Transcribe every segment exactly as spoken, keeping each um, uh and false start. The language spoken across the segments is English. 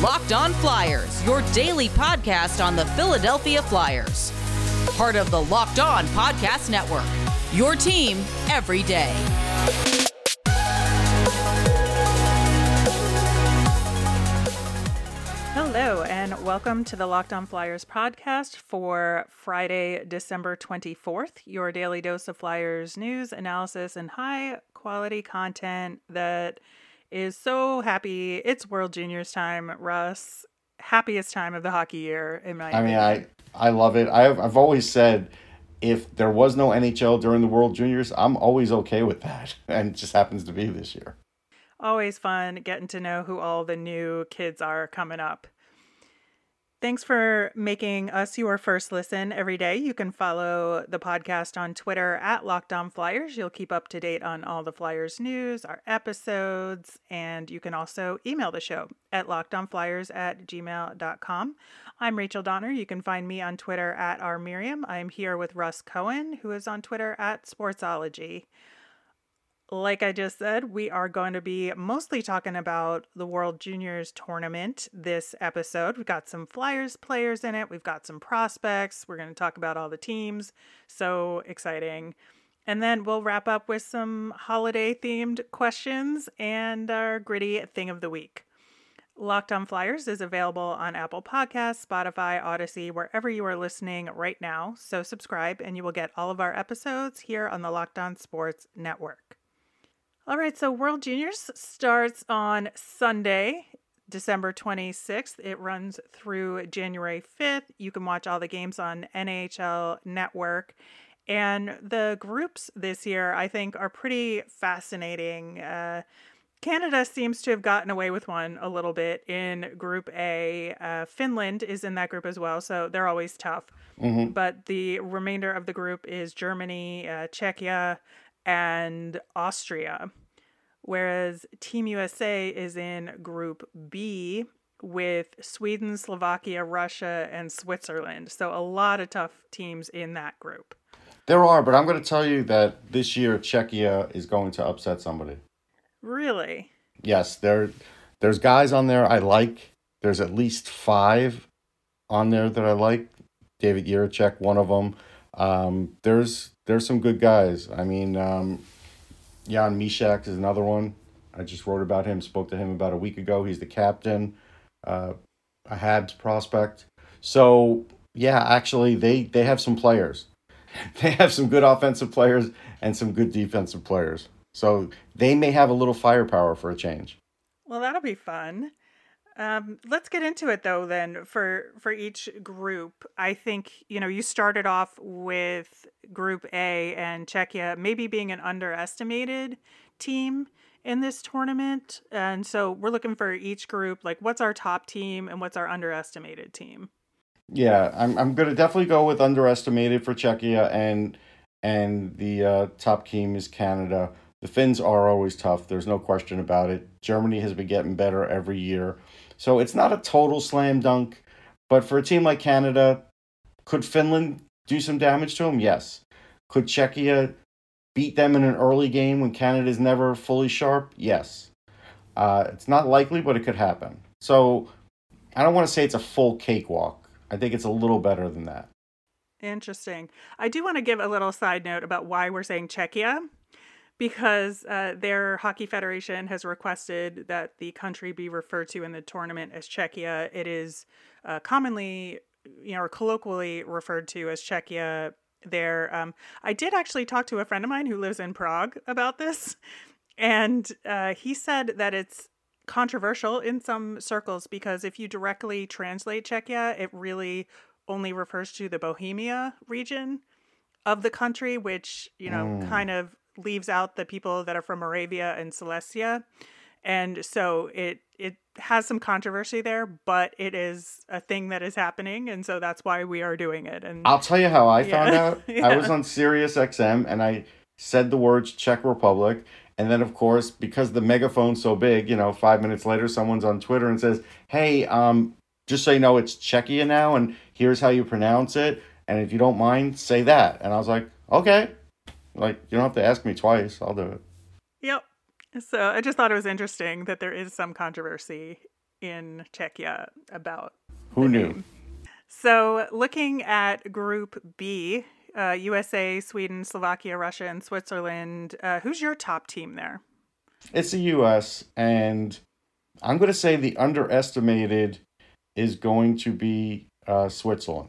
Locked On Flyers, your daily podcast on the Philadelphia Flyers. Part of the Locked On Podcast Network, your team every day. Hello, and welcome to the Locked On Flyers podcast for Friday, December twenty-fourth, your daily dose of Flyers news, analysis, and high-quality content that is so happy. It's World Juniors time, Russ. Happiest time of the hockey year, in my opinion. I mean, I, I love it. I've, I've always said if there was no N H L during the World Juniors, I'm always okay with that, and it just happens to be this year. Always fun getting to know who all the new kids are coming up. Thanks for making us your first listen every day. You can follow the podcast on Twitter at Locked On Flyers. You'll keep up to date on all the Flyers news, our episodes, and you can also email the show at lockedonflyers at gmail dot com. I'm Rachel Donner. You can find me on Twitter at r miriam. I'm here with Russ Cohen, who is on Twitter at Sportsology. Like I just said, we are going to be mostly talking about the World Juniors tournament this episode. We've got some Flyers players in it. We've got some prospects. We're going to talk about all the teams. So exciting. And then we'll wrap up with some holiday-themed questions and our gritty thing of the week. Locked On Flyers is available on Apple Podcasts, Spotify, Odyssey, wherever you are listening right now. So subscribe and you will get all of our episodes here on the Locked On Sports Network. All right, so World Juniors starts on Sunday, December twenty-sixth. It runs through January fifth. You can watch all the games on N H L Network. And the groups this year, I think, are pretty fascinating. Uh, Canada seems to have gotten away with one a little bit in Group A. Uh, Finland is in that group as well, so they're always tough. Mm-hmm. But the remainder of the group is Germany, uh, Czechia, and Austria, whereas Team U S A is in Group B with Sweden, Slovakia, Russia, and Switzerland. So a lot of tough teams in that group. There are, but I'm going to tell you that this year Czechia is going to upset somebody. Really? Yes, there, there's guys on there I like. There's at least five on there that I like. David Jiříček, one of them. Um, there's there's some good guys. I mean, um, Jan Meshach is another one. I just wrote about him, spoke to him about a week ago. He's the captain, uh, a Habs prospect. So, yeah, actually, they, they have some players. They have some good offensive players and some good defensive players. So they may have a little firepower for a change. Well, that'll be fun. Um, let's get into it, though, then, for, for each group. I think, you know, you started off with Group A and Czechia maybe being an underestimated team in this tournament. And so we're looking for each group, like, what's our top team and what's our underestimated team? Yeah, I'm I'm going to definitely go with underestimated for Czechia, and and the uh, top team is Canada. The Finns are always tough. There's no question about it. Germany has been getting better every year. So it's not a total slam dunk. But for a team like Canada, could Finland do some damage to them? Yes. Could Czechia beat them in an early game when Canada's never fully sharp? Yes. Uh, it's not likely, but it could happen. So I don't want to say it's a full cakewalk. I think it's a little better than that. Interesting. I do want to give a little side note about why we're saying Czechia, because uh, their hockey federation has requested that the country be referred to in the tournament as Czechia. It is uh, commonly, you know, or colloquially referred to as Czechia there. Um, I did actually talk to a friend of mine who lives in Prague about this, and uh, he said that it's controversial in some circles because if you directly translate Czechia, it really only refers to the Bohemia region of the country, which, you know, mm. kind of leaves out the people that are from Moravia and Silesia. And so it it has some controversy there, but it is a thing that is happening. And so that's why we are doing it. And I'll tell you how I yeah. found out. yeah. I was on Sirius X M and I said the words Czech Republic. And then, of course, because the megaphone's so big, you know, five minutes later, someone's on Twitter and says, hey, um, just so you know, it's Czechia now. And here's how you pronounce it. And if you don't mind, say that. And I was like, okay. Like, you don't have to ask me twice. I'll do it. Yep. So I just thought it was interesting that there is some controversy in Czechia about Who knew? Game. So looking at Group B, uh, U S A, Sweden, Slovakia, Russia, and Switzerland, uh, who's your top team there? It's the U S, and I'm going to say the underestimated is going to be uh, Switzerland.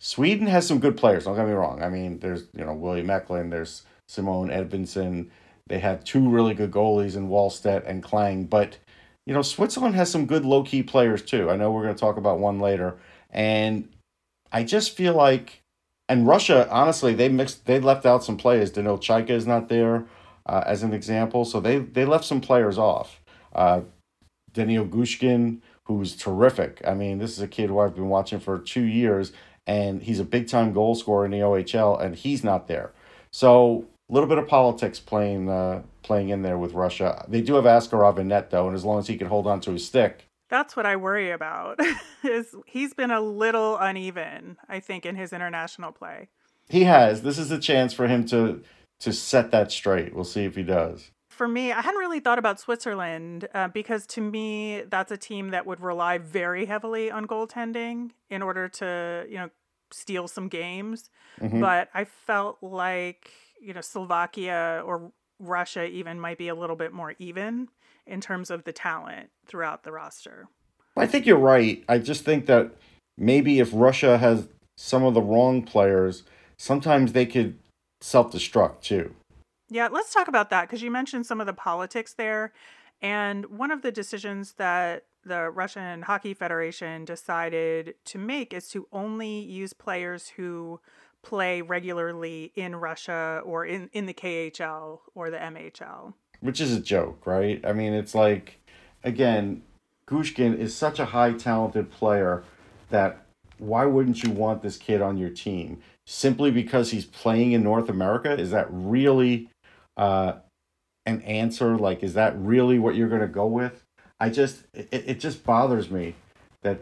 Sweden has some good players, don't get me wrong. I mean, there's, you know, William Eklund, there's Simone Edvinsson. They have two really good goalies in Wahlstedt and Klang, but, you know, Switzerland has some good low-key players too. I know we're going to talk about one later, and I just feel like, and Russia, honestly, they mixed, they left out some players. Danil Chaika is not there, uh, as an example, so they, they left some players off. Uh, Daniil Gushkin, who's terrific. I mean, this is a kid who I've been watching for two years, and he's a big-time goal scorer in the O H L, and he's not there. So a little bit of politics playing uh, playing in there with Russia. They do have Askarov in net, though, and as long as he can hold on to his stick. That's what I worry about. is he's been a little uneven, I think, in his international play. He has. This is a chance for him to to set that straight. We'll see if he does. For me, I hadn't really thought about Switzerland uh, because to me, that's a team that would rely very heavily on goaltending in order to, you know, steal some games. Mm-hmm. But I felt like, you know, Slovakia or Russia even might be a little bit more even in terms of the talent throughout the roster. I think you're right. I just think that maybe if Russia has some of the wrong players, sometimes they could self-destruct too. Yeah, let's talk about that because you mentioned some of the politics there. And one of the decisions that the Russian Hockey Federation decided to make is to only use players who play regularly in Russia or in, in the K H L or the M H L. Which is a joke, right? I mean, it's like, again, Gushkin is such a high talented player that why wouldn't you want this kid on your team? Simply because he's playing in North America? Is that really uh, an answer? Like, is that really what you're going to go with? I just, it, it just bothers me that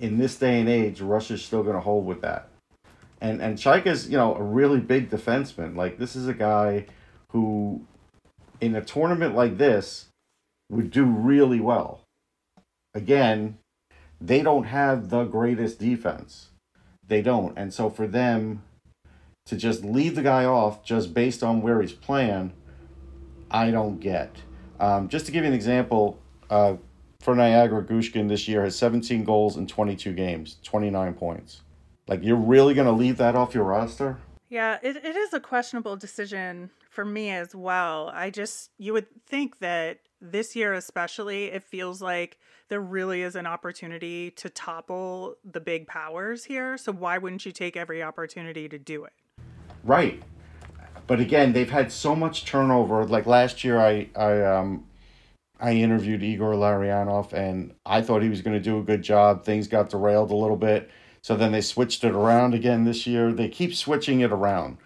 in this day and age, Russia's still going to hold with that. And and Chaika's, you know, a really big defenseman. Like, this is a guy who, in a tournament like this, would do really well. Again, they don't have the greatest defense. They don't. And so for them to just leave the guy off just based on where he's playing, I don't get. Um, just to give you an example, uh, for Niagara, Gushkin this year has seventeen goals in twenty-two games, twenty-nine points. Like, you're really going to leave that off your roster? Yeah, it, it is a questionable decision for me as well. I just, you would think that this year especially, it feels like there really is an opportunity to topple the big powers here. So why wouldn't you take every opportunity to do it? Right. But again, they've had so much turnover. Like last year, I I um I interviewed Igor Larionov, and I thought he was going to do a good job. Things got derailed a little bit. So then they switched it around again this year. They keep switching it around.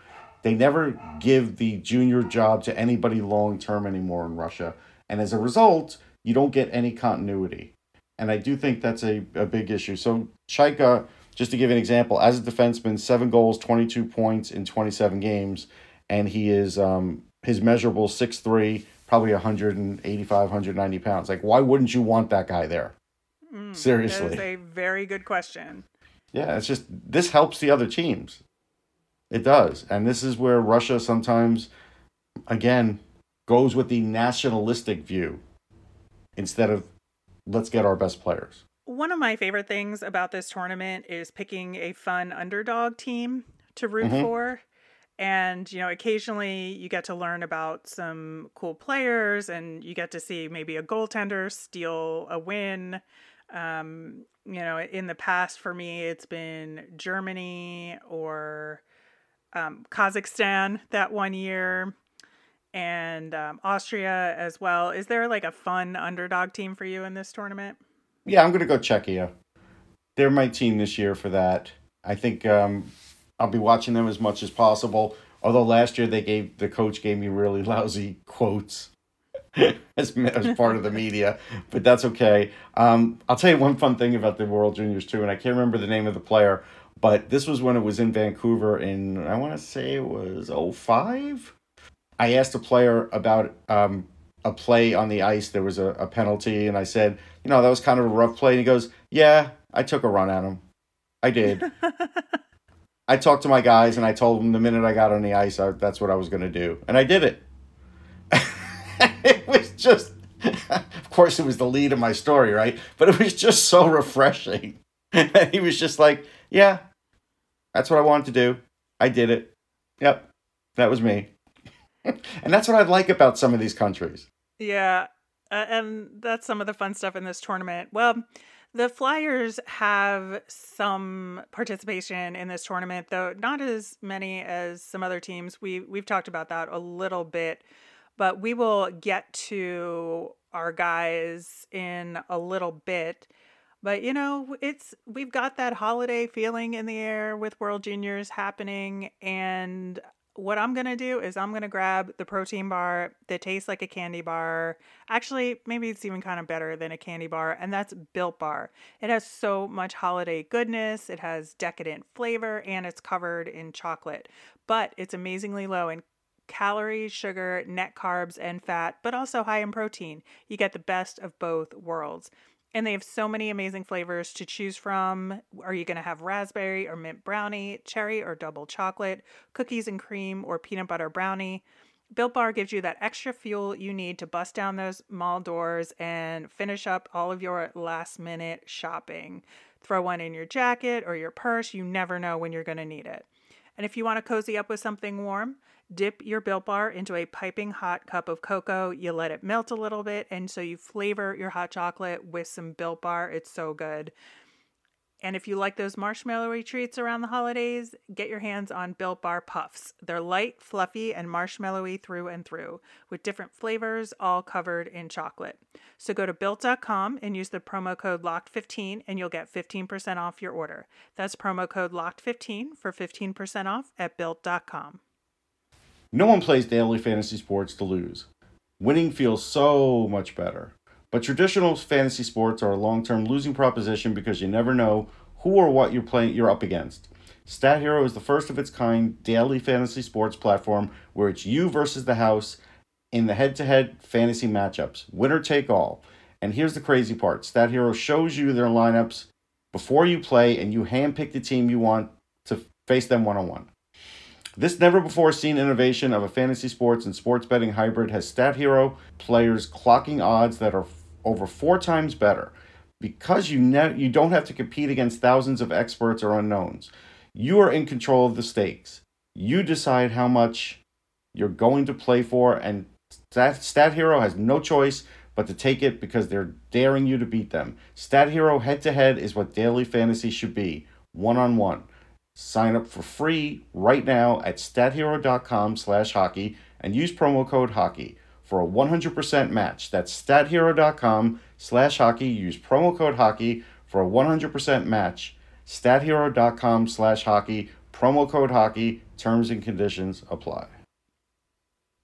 They never give the junior job to anybody long-term anymore in Russia. And as a result, you don't get any continuity. And I do think that's a, a big issue. So Chaika, just to give an example, as a defenseman, seven goals, twenty-two points in twenty-seven games. And he is, um, his measurable six foot three, probably one eighty-five, one ninety pounds. Like, why wouldn't you want that guy there? Mm, Seriously. That is a very good question. Yeah, it's just, this helps the other teams. It does. And this is where Russia sometimes, again, goes with the nationalistic view instead of let's get our best players. One of my favorite things about this tournament is picking a fun underdog team to root mm-hmm. for. And, you know, occasionally you get to learn about some cool players and you get to see maybe a goaltender steal a win. Um, you know, in the past for me, it's been Germany or um, Kazakhstan that one year. And um, Austria as well. Is there like a fun underdog team for you in this tournament? Yeah, I'm going to go Czechia. They're my team this year for that. I think um, I'll be watching them as much as possible. Although last year they gave the coach gave me really lousy quotes as, as part of the media, but that's okay. Um, I'll tell you one fun thing about the World Juniors too, and I can't remember the name of the player, but this was when it was in Vancouver in, I want to say it was oh five. I asked a player about um, a play on the ice. There was a, a penalty, and I said, you know, that was kind of a rough play. And he goes, yeah, I took a run at him. I did. I talked to my guys, and I told them the minute I got on the ice, I, that's what I was going to do. And I did it. It was just, of course, it was the lead of my story, right? But it was just so refreshing. And he was just like, yeah, that's what I wanted to do. I did it. Yep, that was me. And that's what I like about some of these countries. Yeah, uh, and that's some of the fun stuff in this tournament. Well, the Flyers have some participation in this tournament, though not as many as some other teams. We, we've talked about that a little bit, but we will get to our guys in a little bit. But, you know, it's we've got that holiday feeling in the air with World Juniors happening. And what I'm going to do is I'm going to grab the protein bar that tastes like a candy bar. Actually, maybe it's even kind of better than a candy bar. And that's Built Bar. It has so much holiday goodness. It has decadent flavor, and it's covered in chocolate. But it's amazingly low in calories, sugar, net carbs, and fat, but also high in protein. You get the best of both worlds. And they have so many amazing flavors to choose from. Are you going to have raspberry or mint brownie, cherry or double chocolate, cookies and cream, or peanut butter brownie? Built Bar gives you that extra fuel you need to bust down those mall doors and finish up all of your last minute shopping. Throw one in your jacket or your purse. You never know when you're going to need it. And if you want to cozy up with something warm, dip your Built Bar into a piping hot cup of cocoa. You let it melt a little bit, and so you flavor your hot chocolate with some Built Bar. It's so good. And if you like those marshmallowy treats around the holidays, get your hands on Built Bar Puffs. They're light, fluffy, and marshmallowy through and through, with different flavors, all covered in chocolate. So go to built dot com and use the promo code locked fifteen, and you'll get fifteen percent off your order. That's promo code locked fifteen for fifteen percent off at built dot com. No one plays daily fantasy sports to lose. Winning feels so much better. But traditional fantasy sports are a long-term losing proposition because you never know who or what you're playing you're up against. Stat Hero is the first of its kind daily fantasy sports platform where it's you versus the house in the head-to-head fantasy matchups. Winner take all. And here's the crazy part. Stat Hero shows you their lineups before you play, and you handpick the team you want to face them one-on-one. This never-before-seen innovation of a fantasy sports and sports betting hybrid has Stat Hero players clocking odds that are over four times better because you ne- you don't have to compete against thousands of experts or unknowns. You are in control of the stakes. You decide how much you're going to play for, and Stat, Stat Hero has no choice but to take it because they're daring you to beat them. Stat Hero head-to-head is what daily fantasy should be, one-on-one. Sign up for free right now at stathero.com slash hockey and use promo code hockey for a one hundred percent match. That's stathero.com slash hockey. Use promo code hockey for a one hundred percent match. Stathero.com slash hockey, promo code hockey, terms and conditions apply.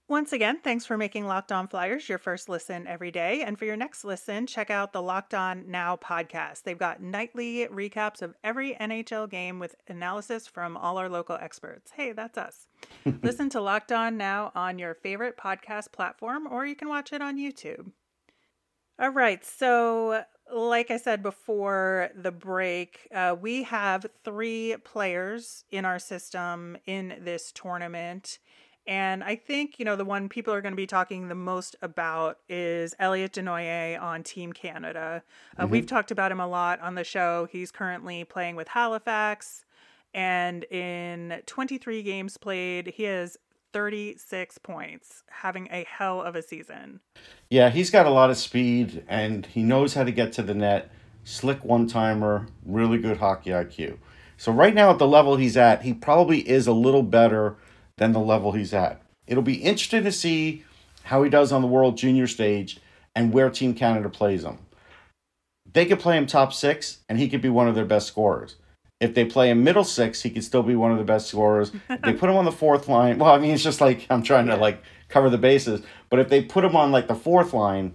Once again, thanks for making Locked On Flyers your first listen every day. And for your next listen, check out the Locked On Now podcast. They've got nightly recaps of every N H L game with analysis from all our local experts. Hey, that's us. Listen to Locked On Now on your favorite podcast platform, or you can watch it on YouTube. All right. So like I said before the break, uh, we have three players in our system in this tournament. And I think, you know, the one people are going to be talking the most about is Elliot Denoye on Team Canada. Uh, mm-hmm. We've talked about him a lot on the show. He's currently playing with Halifax. And in twenty-three games played, he has thirty-six points, having a hell of a season. Yeah, he's got a lot of speed, and he knows how to get to the net. Slick one-timer, really good hockey I Q. So right now at the level he's at, he probably is a little better than the level he's at. It'll be interesting to see how he does on the World Junior stage and where Team Canada plays him. They could play him top six, and he could be one of their best scorers. If they play him middle six, he could still be one of the best scorers. If they put him on the fourth line, well, I mean, it's just like I'm trying to like cover the bases. But if they put him on like the fourth line,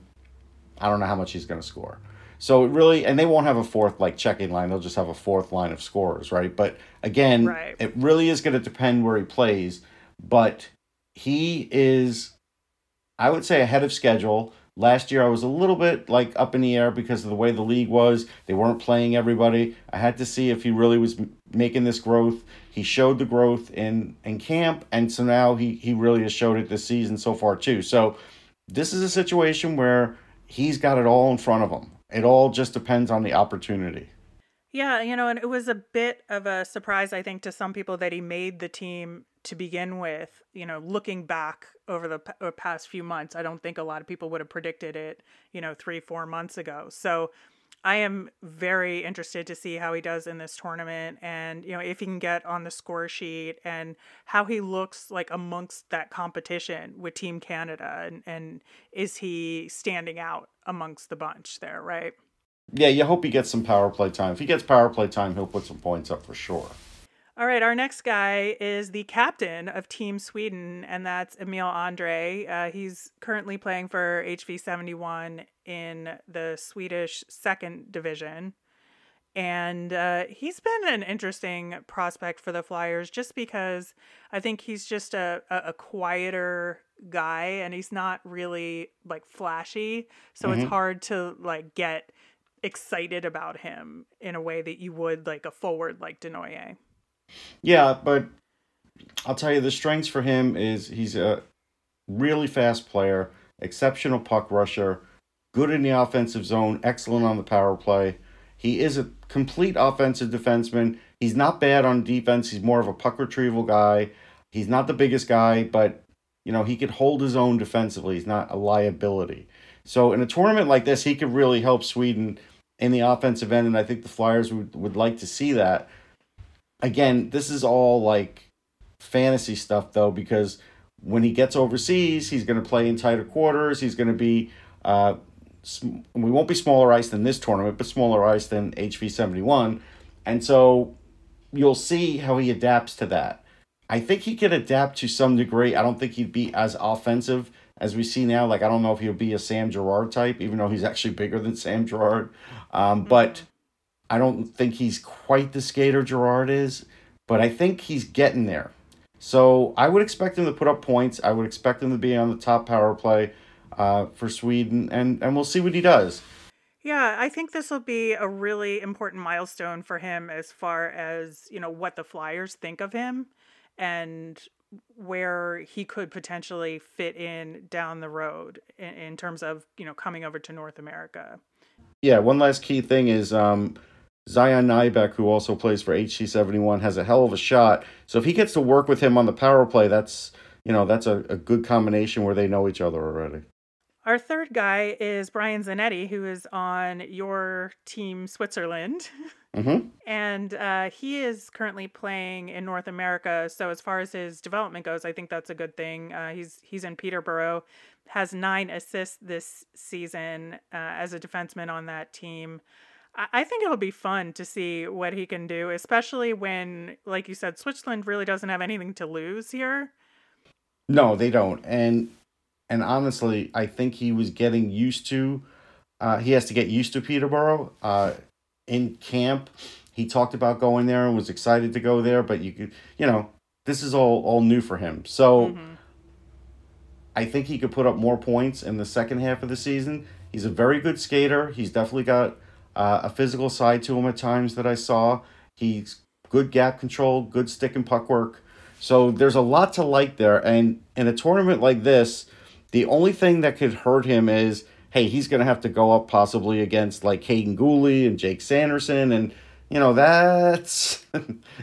I don't know how much he's going to score. So it really, and they won't have a fourth like checking line. They'll just have a fourth line of scorers, right? But again, right. It really is going to depend where he plays. But he is I would say, ahead of schedule. Last year, I was a little bit like up in the air because of the way the league was. They weren't playing everybody. I had to see if he really was m- making this growth. He showed the growth in, in camp, and so now he, he really has showed it this season so far too. So this is a situation where he's got it all in front of him. It all just depends on the opportunity. Yeah, you know, and it was a bit of a surprise, I think, to some people that he made the team to begin with. You know, looking back over the p- past few months, I don't think a lot of people would have predicted it, you know, three, four months ago. So I am very interested to see how he does in this tournament and, you know, if he can get on the score sheet and how he looks like amongst that competition with Team Canada. And, and is he standing out amongst the bunch there, right? Yeah, you hope he gets some power play time. If he gets power play time, he'll put some points up for sure. All right, our next guy is the captain of Team Sweden, and that's Emil Andre. Uh, he's currently playing for H V seventy-one in the Swedish second division. And uh, he's been an interesting prospect for the Flyers just because I think he's just a, a quieter guy and he's not really like flashy. So mm-hmm. It's hard to like get excited about him in a way that you would like a forward like Denoye. Yeah, but I'll tell you the strengths for him is he's a really fast player, exceptional puck rusher, good in the offensive zone, excellent on the power play. He is a complete offensive defenseman. He's not bad on defense. He's more of a puck retrieval guy. He's not the biggest guy, but you know, he could hold his own defensively. He's not a liability. So in a tournament like this, he could really help Sweden in the offensive end, and I think the Flyers would, would like to see that. Again, this is all like fantasy stuff, though, because when he gets overseas, he's going to play in tighter quarters. He's going to be, uh, sm- we won't be smaller ice than this tournament, but smaller ice than H V seventy-one. And so you'll see how he adapts to that. I think he could adapt to some degree. I don't think he'd be as offensive as we see now. Like, I don't know if he'll be a Sam Girard type, even though he's actually bigger than Sam Girard. Um, mm-hmm. But I don't think he's quite the skater Girard is. But I think he's getting there. So I would expect him to put up points. I would expect him to be on the top power play uh, for Sweden. And, and we'll see what he does. Yeah, I think this will be a really important milestone for him as far as, you know, what the Flyers think of him and where he could potentially fit in down the road in, in terms of, you know, coming over to North America. Yeah, one last key thing is um, Zion Nybeck, who also plays for H C seventy-one, has a hell of a shot. So if he gets to work with him on the power play, that's, you know, that's a, a good combination where they know each other already. Our third guy is Brian Zanetti, who is on your team Switzerland. Mm-hmm. And uh, he is currently playing in North America. So as far as his development goes, I think that's a good thing. Uh, he's he's in Peterborough, has nine assists this season uh, as a defenseman on that team. I-, I think it'll be fun to see what he can do, especially when, like you said, Switzerland really doesn't have anything to lose here. No, they don't. And And honestly, I think he was getting used to, uh, he has to get used to Peterborough. Uh, in camp, he talked about going there and was excited to go there, but you could, you know, this is all, all new for him. So mm-hmm. I think he could put up more points in the second half of the season. He's a very good skater. He's definitely got uh, a physical side to him at times that I saw. He's good gap control, good stick and puck work. So there's a lot to like there. And in a tournament like this, the only thing that could hurt him is, hey, he's going to have to go up possibly against like Hayden Gooley and Jake Sanderson. And, you know, that's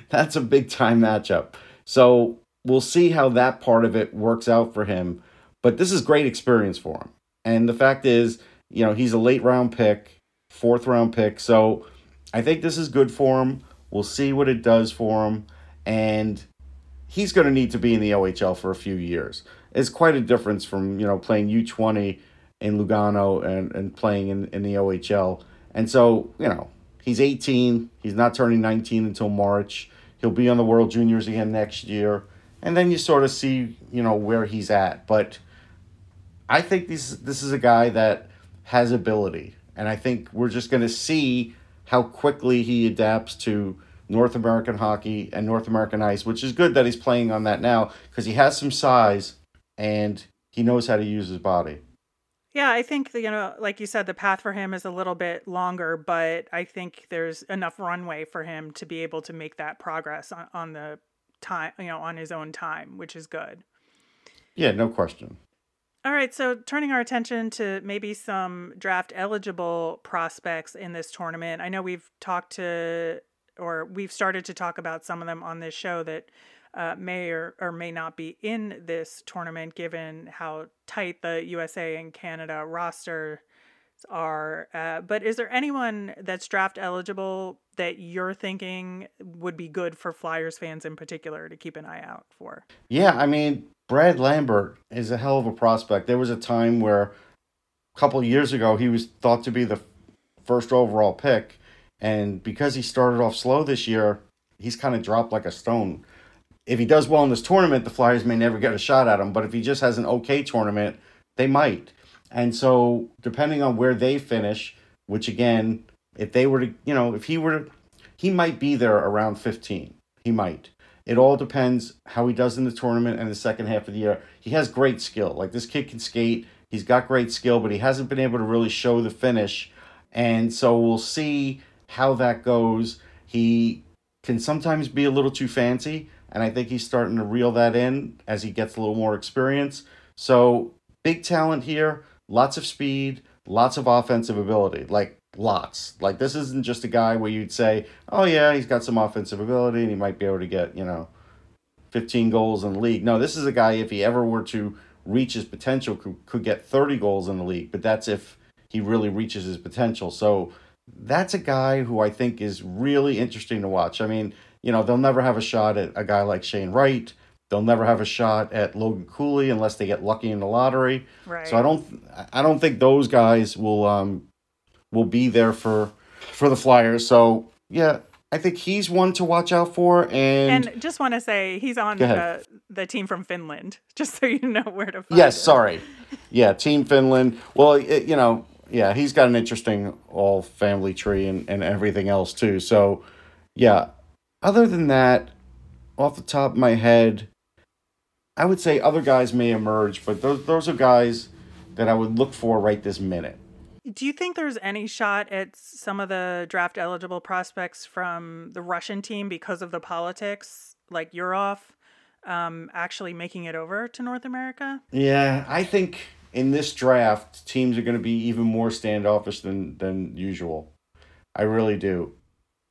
that's a big time matchup. So we'll see how that part of it works out for him. But this is great experience for him. And the fact is, you know, he's a late round pick, fourth round pick. So I think this is good for him. We'll see what it does for him. And he's going to need to be in the O H L for a few years. It's quite a difference from, you know, playing U twenty in Lugano and, and playing in, in the O H L. And so, you know, he's eighteen. He's not turning nineteen until March. He'll be on the World Juniors again next year. And then you sort of see, you know, where he's at. But I think this, this is a guy that has ability. And I think we're just going to see how quickly he adapts to North American hockey and North American ice, which is good that he's playing on that now because he has some size. And He knows how to use his body. Yeah, I think, you know, like you said, the path for him is a little bit longer, but I think there's enough runway for him to be able to make that progress on, on the time, you know, on his own time, which is good. Yeah, no question. All right, so turning our attention to maybe some draft eligible prospects in this tournament. I know we've talked to, or we've started to talk about some of them on this show that uh, may or, or may not be in this tournament, given how tight the U S A and Canada rosters are. Uh, but is there anyone that's draft eligible that you're thinking would be good for Flyers fans in particular to keep an eye out for? Yeah, I mean, Brad Lambert is a hell of a prospect. There was a time where a couple of years ago he was thought to be the first overall pick, and because he started off slow this year, he's kind of dropped like a stone. If he does well in this tournament, the Flyers may never get a shot at him, but if he just has an okay tournament, they might. And so depending on where they finish, which again, if they were to, you know, if he were to, he might be there around fifteen. He might. It all depends how he does in the tournament and the second half of the year. He has great skill. Like, this kid can skate. He's got great skill, but he hasn't been able to really show the finish. And so we'll see how that goes. He can sometimes be a little too fancy, and I think he's starting to reel that in as he gets a little more experience. So big talent here, lots of speed, lots of offensive ability. Like, lots. Like, this isn't just a guy where you'd say, oh yeah, he's got some offensive ability and he might be able to get, you know, fifteen goals in the league. No, this is a guy, if he ever were to reach his potential, could, could get thirty goals in the league, but that's if he really reaches his potential. So that's a guy who I think is really interesting to watch. I mean, you know, they'll never have a shot at a guy like Shane Wright. They'll never have a shot at Logan Cooley unless they get lucky in the lottery. Right. So I don't, I don't think those guys will, um, will be there for for the Flyers. So, yeah, I think he's one to watch out for. And, and just want to say he's on the, the team from Finland, just so you know where to find Yes, it. sorry. Yeah, Team Finland. Well, it, you know, yeah, he's got an interesting all-family tree and, and everything else, too. So, yeah, other than that, off the top of my head, I would say other guys may emerge, but those those are guys that I would look for right this minute. Do you think there's any shot at some of the draft eligible prospects from the Russian team because of the politics, like Yurov, um, actually making it over to North America? Yeah, I think in this draft, teams are going to be even more standoffish than, than usual. I really do.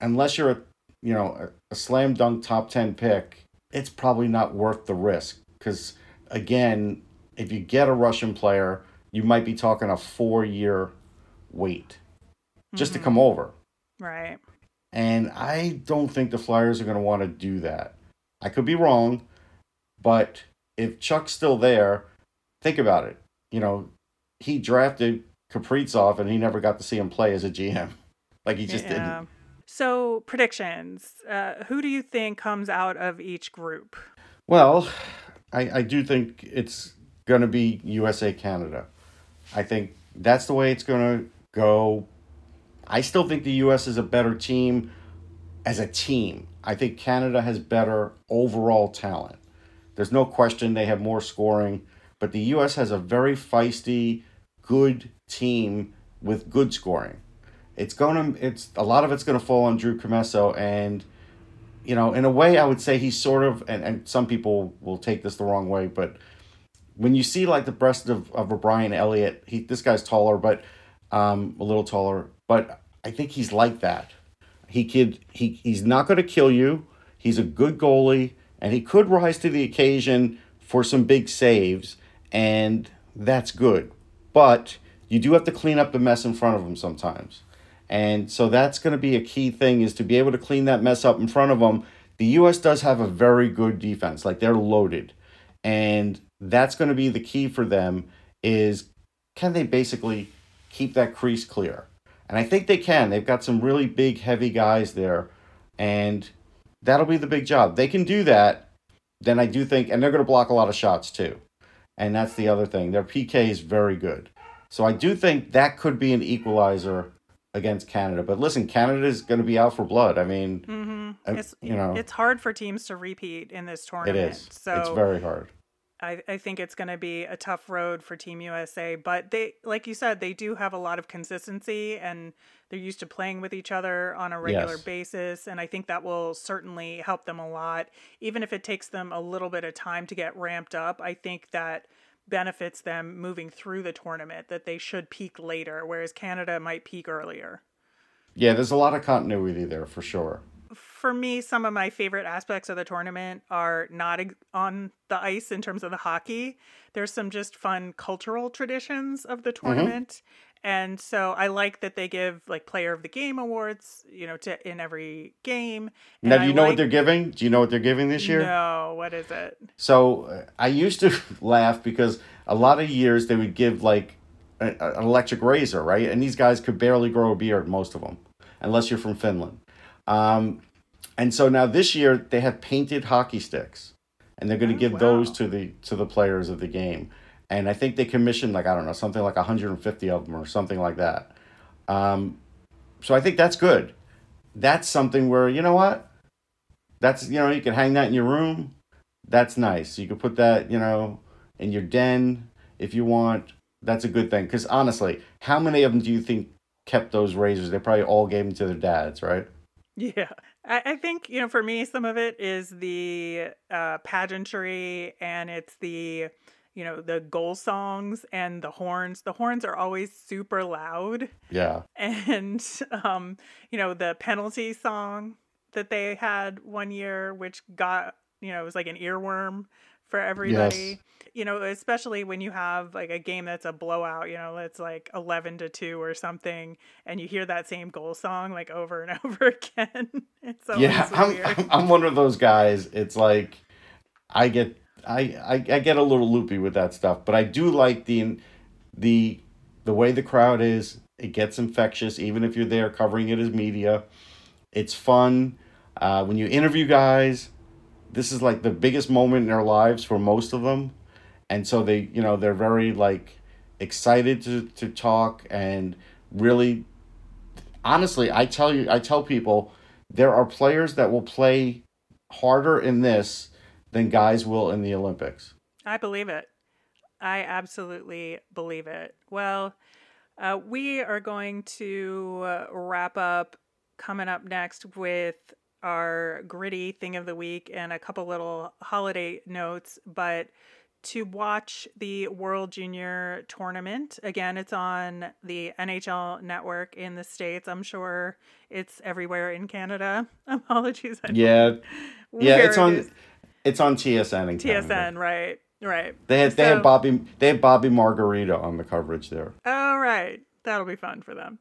Unless you're a, you know, a slam dunk top ten pick, it's probably not worth the risk. Because, again, if you get a Russian player, you might be talking a four-year wait just mm-hmm. to come over. Right. And I don't think the Flyers are going to want to do that. I could be wrong, but if Chuck's still there, think about it. You know, he drafted Kaprizov and he never got to see him play as a G M. Like, he just yeah. didn't. So, predictions. Uh, who do you think comes out of each group? Well, I, I do think it's going to be U S A, Canada. I think that's the way it's going to go. I still think the U S is a better team as a team. I think Canada has better overall talent. There's no question they have more scoring, but the U S has a very feisty, good team with good scoring. It's going to, it's a lot of it's going to fall on Drew Commesso, and, you know, in a way I would say he's sort of, and, and some people will take this the wrong way, but when you see, like, the breast of, of a Brian Elliott, he, this guy's taller, but um, a little taller, but I think he's like that. He could, he, he's not going to kill you. He's a good goalie, and he could rise to the occasion for some big saves, and that's good. But you do have to clean up the mess in front of him sometimes. And so that's going to be a key thing, is to be able to clean that mess up in front of him. The U S does have a very good defense. Like, they're loaded. And that's going to be the key for them, is can they basically keep that crease clear? And I think they can. They've got some really big, heavy guys there, and that'll be the big job. They can do that, then I do think, and they're going to block a lot of shots too. And that's the other thing. Their P K is very good. So I do think that could be an equalizer against Canada. But listen, Canada is going to be out for blood. I mean, mm-hmm. it's, you know, it's hard for teams to repeat in this tournament. It is. So it's very hard. I, I think it's going to be a tough road for Team U S A, but they, like you said, they do have a lot of consistency and they're used to playing with each other on a regular yes. basis. And I think that will certainly help them a lot. Even if it takes them a little bit of time to get ramped up, I think that benefits them moving through the tournament, that they should peak later, whereas Canada might peak earlier. Yeah, there's a lot of continuity there for sure. For me, some of my favorite aspects of the tournament are not on the ice in terms of the hockey. There's some just fun cultural traditions of the tournament. Mm-hmm. And so I like that they give like player of the game awards, you know, to in every game. And now, do you I know like... what they're giving? Do you know what they're giving this year? No, what is it? So uh, I used to laugh because a lot of years they would give like a, a, an electric razor, right? And these guys could barely grow a beard, most of them, unless you're from Finland. Um, And so now this year they have painted hockey sticks, and they're going to give oh, wow. those to the to the players of the game. And I think they commissioned like I don't know something like one hundred fifty of them or something like that. Um, so I think that's good. That's something where you know what, that's you know you can hang that in your room. That's nice. You can put that you know in your den if you want. That's a good thing because honestly, how many of them do you think kept those razors? They probably all gave them to their dads, right? Yeah. I think, you know, for me, some of it is the uh, pageantry and it's the, you know, the goal songs and the horns. The horns are always super loud. Yeah. And, um, you know, the penalty song that they had one year, which got, you know, it was like an earworm for everybody. Yes. You know, especially when you have like a game that's a blowout, you know, it's like eleven to two or something, and you hear that same goal song like over and over again. It's so yeah, I'm, weird. I'm one of those guys. It's like I get I, I I get a little loopy with that stuff, but I do like the the the way the crowd is. It gets infectious, even if you're there covering it as media. It's fun uh, when you interview guys. This is like the biggest moment in their lives for most of them. And so they, you know, they're very like excited to, to talk and really, honestly, I tell you, I tell people there are players that will play harder in this than guys will in the Olympics. I believe it. I absolutely believe it. Well, uh, we are going to uh, wrap up coming up next with our gritty thing of the week and a couple little holiday notes, but to watch the World Junior Tournament. Again, it's on the N H L Network in the States. I'm sure it's everywhere in Canada. Apologies. Yeah. Yeah. It's on, it it's on T S N. In T S N. Canada. Right. Right. They had, so, they had Bobby, they had Bobby Margarita on the coverage there. All right. That'll be fun for them.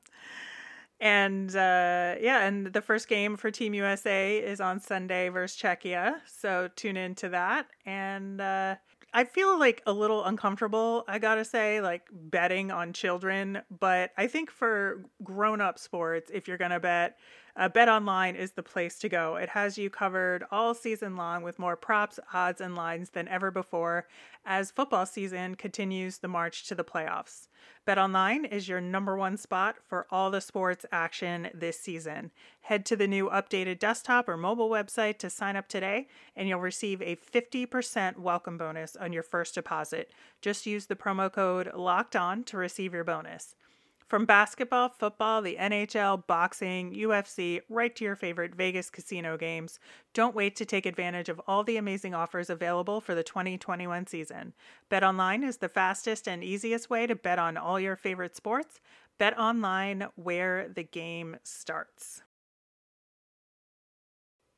And uh, yeah, and the first game for Team U S A is on Sunday versus Czechia. So tune in to that. And uh, I feel like a little uncomfortable, I gotta say, like betting on children. But I think for grown-up sports, if you're gonna bet, uh, BetOnline is the place to go. It has you covered all season long with more props, odds, and lines than ever before as football season continues the march to the playoffs. BetOnline is your number one spot for all the sports action this season. Head to the new updated desktop or mobile website to sign up today, and you'll receive a fifty percent welcome bonus on your first deposit. Just use the promo code LOCKEDON to receive your bonus. From basketball, football, the N H L, boxing, U F C, right to your favorite Vegas casino games, don't wait to take advantage of all the amazing offers available for the twenty twenty-one season. BetOnline is the fastest and easiest way to bet on all your favorite sports. BetOnline, where the game starts.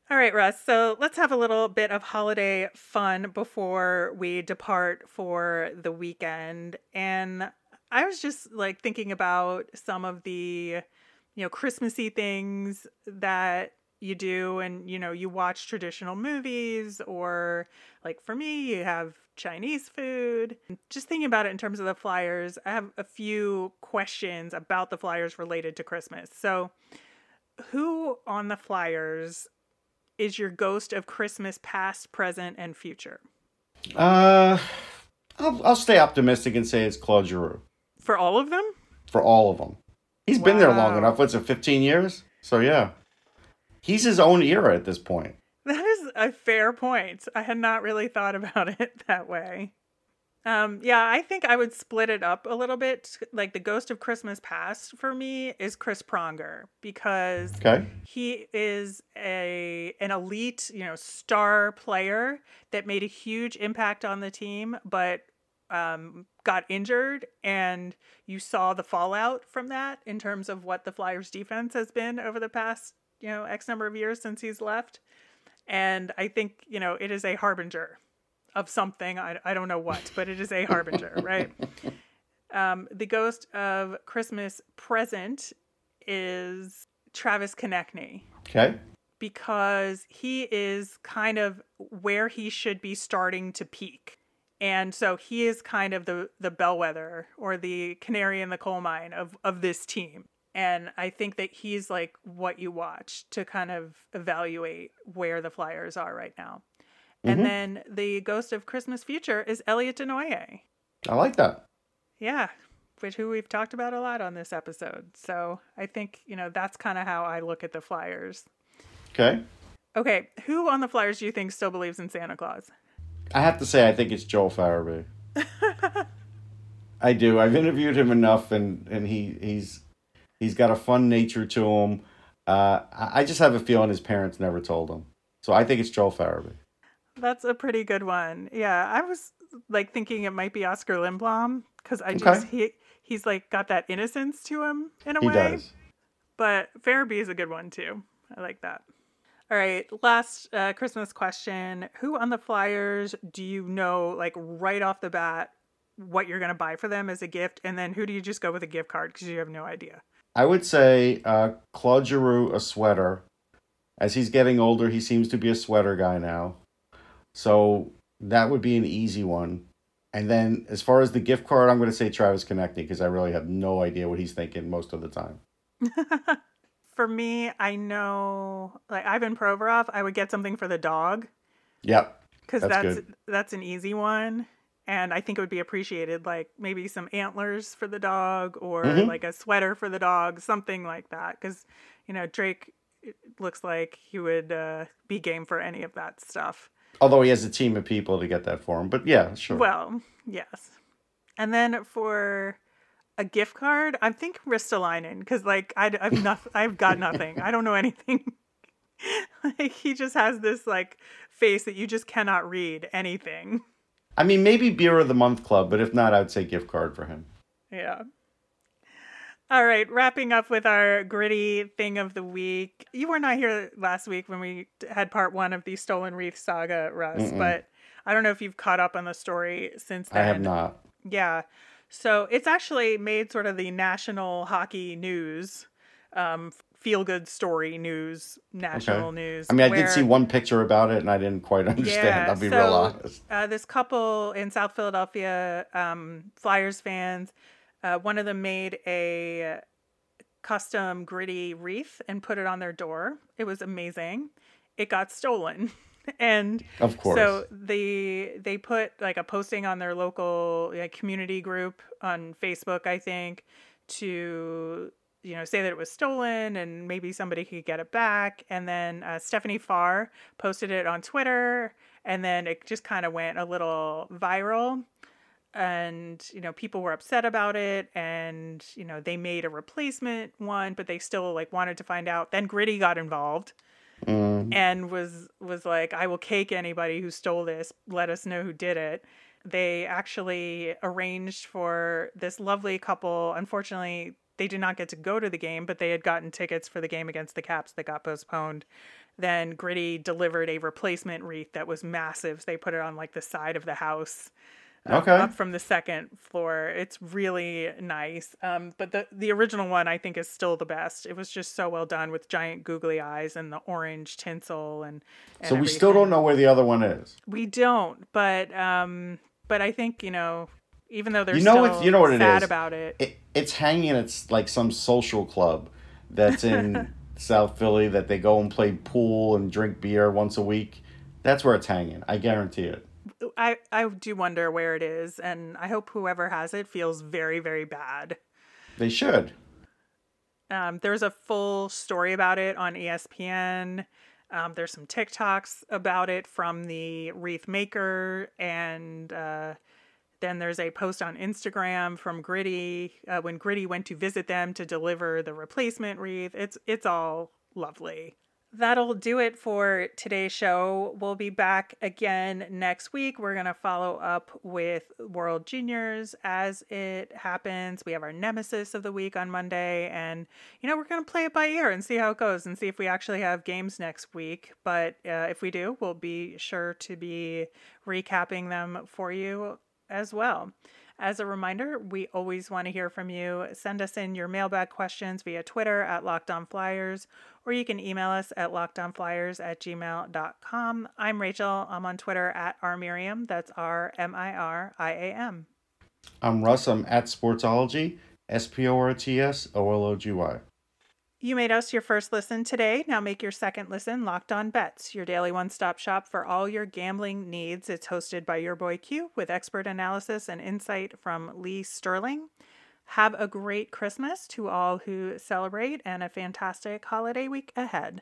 All right, Russ, so let's have a little bit of holiday fun before we depart for the weekend. And I was just like thinking about some of the, you know, Christmassy things that you do, and, you know, you watch traditional movies, or like for me, you have Chinese food. Just thinking about it in terms of the Flyers, I have a few questions about the Flyers related to Christmas. So who on the Flyers is your ghost of Christmas past, present, and future? Uh, I'll, I'll stay optimistic and say it's Claude Giroux. For all of them? For all of them. He's wow. been there long enough. What's it, fifteen years? So, yeah. He's his own era at this point. That is a fair point. I had not really thought about it that way. Um, yeah, I think I would split it up a little bit. Like the Ghost of Christmas Past for me is Chris Pronger, because okay. he is a an elite, you know, star player that made a huge impact on the team, but um, got injured, and you saw the fallout from that in terms of what the Flyers defense has been over the past, you know, X number of years since he's left. And I think, you know, it is a harbinger of something. I, I don't know what, but it is a harbinger, right? Um, the Ghost of Christmas Present is Travis Konechny. Okay. Because he is kind of where he should be starting to peak. And so he is kind of the, the bellwether or the canary in the coal mine of, of this team. And I think that he's like what you watch to kind of evaluate where the Flyers are right now. And mm-hmm. then the Ghost of Christmas Future is Elliot Denoye. I like that. Yeah, which who we've talked about a lot on this episode. So I think, you know, that's kind of how I look at the Flyers. Okay. Okay, who on the Flyers do you think still believes in Santa Claus? I have to say I think it's Joel Farabee. I do. I've interviewed him enough, and, and he he's... He's got a fun nature to him. Uh, I just have a feeling his parents never told him. So I think it's Joel Farabee. That's a pretty good one. Yeah, I was like thinking it might be Oscar Lindblom, because I okay. just he he's like got that innocence to him in a he way. He does. But Farabee is a good one too. I like that. All right, last uh, Christmas question: who on the Flyers do you know like right off the bat what you're going to buy for them as a gift, and then who do you just go with a gift card because you have no idea? I would say uh, Claude Giroux, a sweater. As he's getting older, he seems to be a sweater guy now. So that would be an easy one. And then as far as the gift card, I'm going to say Travis Konechny, because I really have no idea what he's thinking most of the time. For me, I know, like Ivan Provorov, I would get something for the dog. Yep. Because that's, that's, that's an easy one. And I think it would be appreciated, like maybe some antlers for the dog or mm-hmm. like a sweater for the dog, something like that. Because, you know, Drake looks like he would uh, be game for any of that stuff. Although he has a team of people to get that for him. But yeah, sure. Well, yes. And then for a gift card, I think Ristolainen, because like I'd, I've, noth- I've got nothing. I don't know anything. Like he just has this like face that you just cannot read anything. I mean, maybe Beer of the Month Club, but if not, I would say gift card for him. Yeah. All right. Wrapping up with our gritty thing of the week. You were not here last week when we had part one of the Stolen Wreath saga, Russ, Mm-mm. but I don't know if you've caught up on the story since then. I have not. Yeah. So it's actually made sort of the national hockey news, um, feel-good story news, national okay. news. I mean, I where, did see one picture about it, and I didn't quite understand. Yeah, I'll be so, real honest. Uh, this couple in South Philadelphia, um, Flyers fans, uh, one of them made a custom Gritty wreath and put it on their door. It was amazing. It got stolen. And of course. So they they put like a posting on their local like, community group on Facebook, I think, to... you know, say that it was stolen and maybe somebody could get it back. And then uh, Stephanie Farr posted it on Twitter, and then it just kind of went a little viral, and, you know, people were upset about it, and, you know, they made a replacement one, but they still like wanted to find out. Then Gritty got involved um. and was, was like, I will cake anybody who stole this. Let us know who did it. They actually arranged for this lovely couple. Unfortunately, they did not get to go to the game, but they had gotten tickets for the game against the Caps that got postponed. Then Gritty delivered a replacement wreath that was massive. So they put it on like the side of the house okay. um, up from the second floor. It's really nice. Um, but the, the original one I think is still the best. It was just so well done with giant googly eyes and the orange tinsel. And, and so we everything. Still don't know where the other one is. We don't, but, um, but I think, you know, even though they're you know still it, you know what it sad is. About it. it. It's hanging at like some social club that's in South Philly that they go and play pool and drink beer once a week. That's where it's hanging. I guarantee it. I, I do wonder where it is, and I hope whoever has it feels very, very bad. They should. Um, there was a full story about it on E S P N. Um, there's some TikToks about it from the wreath maker, and uh, then there's a post on Instagram from Gritty uh, when Gritty went to visit them to deliver the replacement wreath. It's it's all lovely. That'll do it for today's show. We'll be back again next week. We're going to follow up with World Juniors as it happens. We have our nemesis of the week on Monday. And, you know, we're going to play it by ear and see how it goes and see if we actually have games next week. But uh, if we do, we'll be sure to be recapping them for you as well. As a reminder, we always want to hear from you. Send us in your mailbag questions via Twitter at LockedOnFlyers, or you can email us at locked on flyers at gmail dot com. I'm Rachel. I'm on Twitter at rmiriam. That's R M I R I A M. I'm Russ. I'm at Sportsology, S P O R T S O L O G Y. You made us your first listen today. Now make your second listen Locked On Bets, your daily one-stop shop for all your gambling needs. It's hosted by your boy Q with expert analysis and insight from Lee Sterling. Have a great Christmas to all who celebrate and a fantastic holiday week ahead.